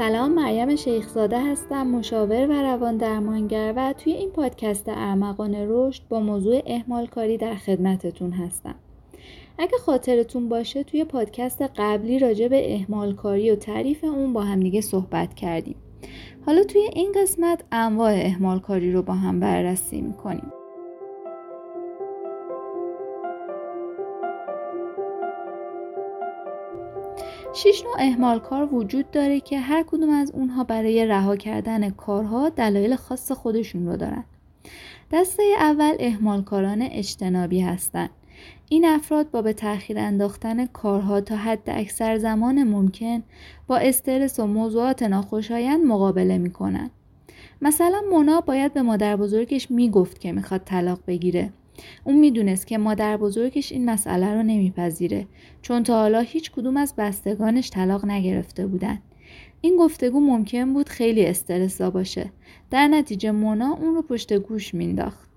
سلام، مریم شیخزاده هستم، مشاور و رواندرمانگر و توی این پادکست ارمغان رشد با موضوع اهمال کاری در خدمتتون هستم. اگه خاطرتون باشه توی پادکست قبلی راجع به اهمال کاری و تعریف اون با هم دیگه صحبت کردیم. حالا توی این قسمت انواع اهمال کاری رو با هم بررسی می‌کنیم. شش نوع اهمال کار وجود داره که هر کدوم از اونها برای رها کردن کارها دلایل خاص خودشون رو دارن. دسته اول اهمالکاران اجتنابی هستن. این افراد با به تأخیر انداختن کارها تا حد اکثر زمان ممکن با استرس و موضوعات ناخوشایند مقابله میکنن. مثلا مونا باید به مادر بزرگش میگفت که میخواد طلاق بگیره. اون میدونست که مادر بزرگش این مسئله رو نمیپذیره، چون تا حالا هیچ کدوم از بستگانش طلاق نگرفته بودن. این گفتگو ممکن بود خیلی استرس‌زا باشه، در نتیجه مونا اون رو پشت گوش مینداخت.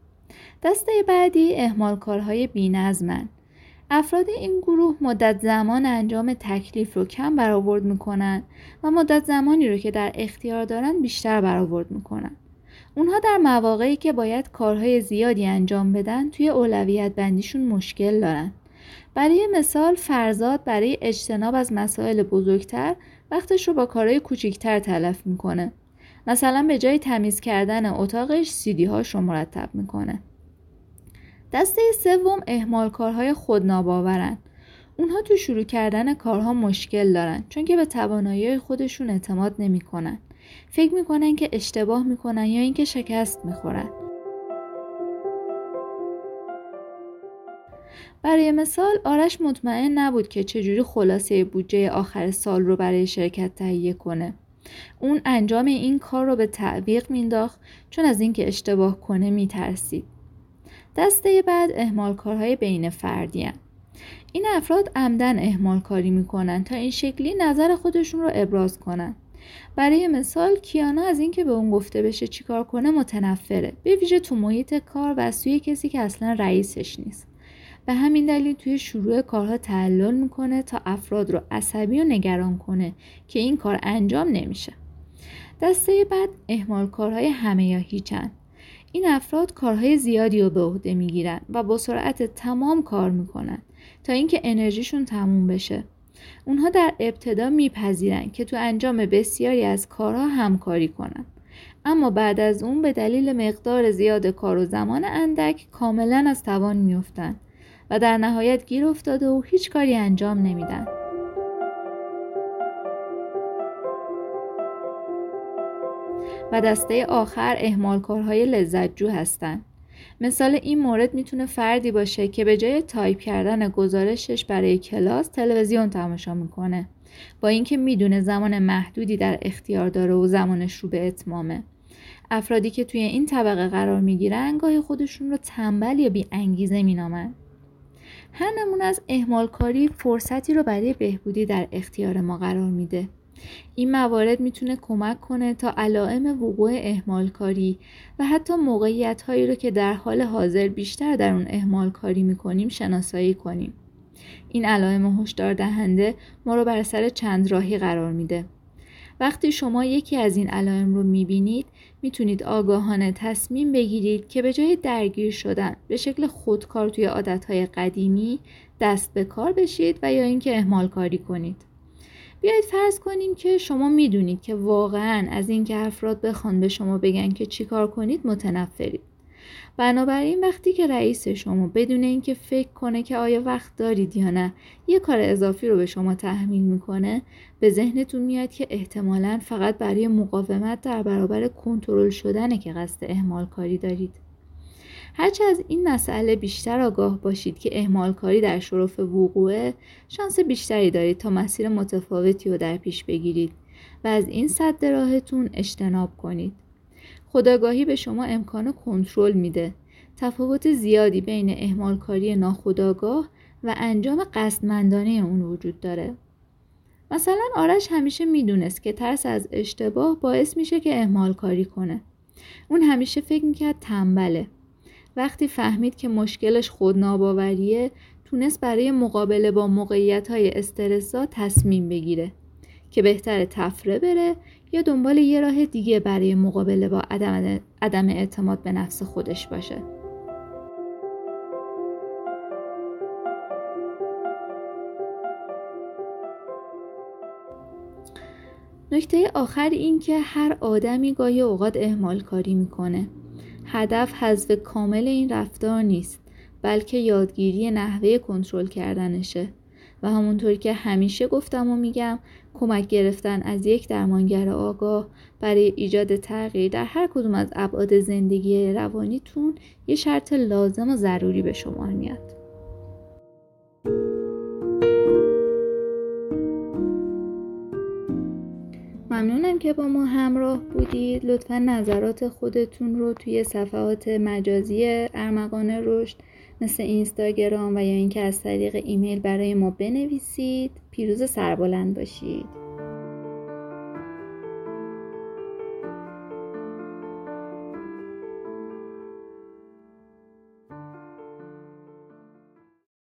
دسته بعدی اهمالکارهای بی‌نظمن. افراد این گروه مدت زمان انجام تکلیف رو کم برآورد میکنن و مدت زمانی رو که در اختیار دارن بیشتر برآورد میکنن. اونها در مواقعی که باید کارهای زیادی انجام بدن توی اولویت بندیشون مشکل دارن. برای مثال فرزاد برای اجتناب از مسائل بزرگتر وقتش رو با کارهای کوچیکتر تلف میکنه. مثلا به جای تمیز کردن اتاقش سیدی هاش رو مرتب میکنه. دسته سوم اهمالکارهای خودناباورن. اونها تو شروع کردن کارها مشکل دارن، چون که به توانایی خودشون اعتماد نمیکنن. فکر میکنن که اشتباه میکنن یا اینکه شکست میخورن. برای مثال آرش مطمئن نبود که چجوری خلاصه بودجه آخر سال رو برای شرکت تهیه کنه. اون انجام این کار رو به تعویق مینداخت، چون از اینکه اشتباه کنه میترسید. دسته بعد اهمالکارهای بین فردی هستند. این افراد عمدن اهمال کاری میکنن تا این شکلی نظر خودشون رو ابراز کنن. برای مثال کیانا از اینکه به اون گفته بشه چیکار کنه متنفره، به ویژه تو محیط کار و سوی کسی که اصلا رئیسش نیست. به همین دلیل توی شروع کارها تعلل میکنه تا افراد رو عصبی و نگران کنه که این کار انجام نمیشه. دسته بعد اهمال کارهای همه یا هیچن. این افراد کارهای زیادی رو به عهده میگیرن و با سرعت تمام کار میکنن تا اینکه انرژیشون تموم بشه. اونها در ابتدا میپذیرن که تو انجام بسیاری از کارها همکاری کنن، اما بعد از اون به دلیل مقدار زیاد کار و زمان اندک کاملا از توان میافتن و در نهایت گیر افتاده و هیچ کاری انجام نمیدن. و دسته آخر اهمالکارهای لذتجو هستند. مثال این مورد میتونه فردی باشه که به جای تایپ کردن گزارشش برای کلاس تلویزیون تماشا میکنه، با اینکه میدونه زمان محدودی در اختیار داره و زمانش رو به اتمامه. افرادی که توی این طبقه قرار میگیرن گاهی خودشون رو تنبل یا بی انگیزه مینامن. هر نمونه از اهمال کاری فرصتی رو برای بهبودی در اختیار ما قرار میده. این موارد میتونه کمک کنه تا علائم وقوع اهمال کاری و حتی موقعیت هایی رو که در حال حاضر بیشتر در اون اهمال کاری میکنیم شناسایی کنیم. این علائم هشدار دهنده ما رو بر سر چند راهی قرار میده. وقتی شما یکی از این علائم رو میبینید میتونید آگاهانه تصمیم بگیرید که به جای درگیر شدن به شکل خودکار توی عادتهای قدیمی دست به کار بشید و یا اینکه اهمال کاری کنید. بیایید فرض کنیم که شما میدونید که واقعاً از اینکه افراد بخوان به شما بگن که چی کار کنید متنفرید. بنابراین وقتی که رئیس شما بدون اینکه فکر کنه که آیا وقت دارید یا نه یه کار اضافی رو به شما تحمیل میکنه، به ذهنتون میاد که احتمالاً فقط برای مقاومت در برابر کنترل شدنه که قصد اهمال کاری دارید. هرچه از این مسئله بیشتر آگاه باشید که اهمال کاری در شرف وقوعه، شانس بیشتری دارید تا مسیر متفاوتی رو در پیش بگیرید و از این سد راهتون اجتناب کنید. خودآگاهی به شما امکان کنترل میده. تفاوت زیادی بین اهمال کاری ناخودآگاه و انجام قصدمندانه اون وجود داره. مثلا آرش همیشه میدونست که ترس از اشتباه باعث میشه که اهمال کاری کنه. اون همیشه فکر میکرد تنبله. وقتی فهمید که مشکلش خودناباوریه، تونست برای مقابله با موقعیت‌های استرس‌زا تصمیم بگیره. که بهتر تفره بره یا دنبال یه راه دیگه برای مقابله با عدم اعتماد به نفس خودش باشه. نکته آخر این که هر آدمی گاهی اوقات اهمال کاری میکنه. هدف حذف کامل این رفتار نیست، بلکه یادگیری نحوه کنترل کردنشه. و همونطور که همیشه گفتم و میگم، کمک گرفتن از یک درمانگر آگاه برای ایجاد تغییر در هر کدوم از ابعاد زندگی روانیتون یه شرط لازم و ضروری به شمار میاد. ممنونم که با ما همراه بودید. لطفا نظرات خودتون رو توی صفحات مجازی ارمغان رشد مثل اینستاگرام و یا اینکه از طریق ایمیل برای ما بنویسید. پیروز سربلند باشید.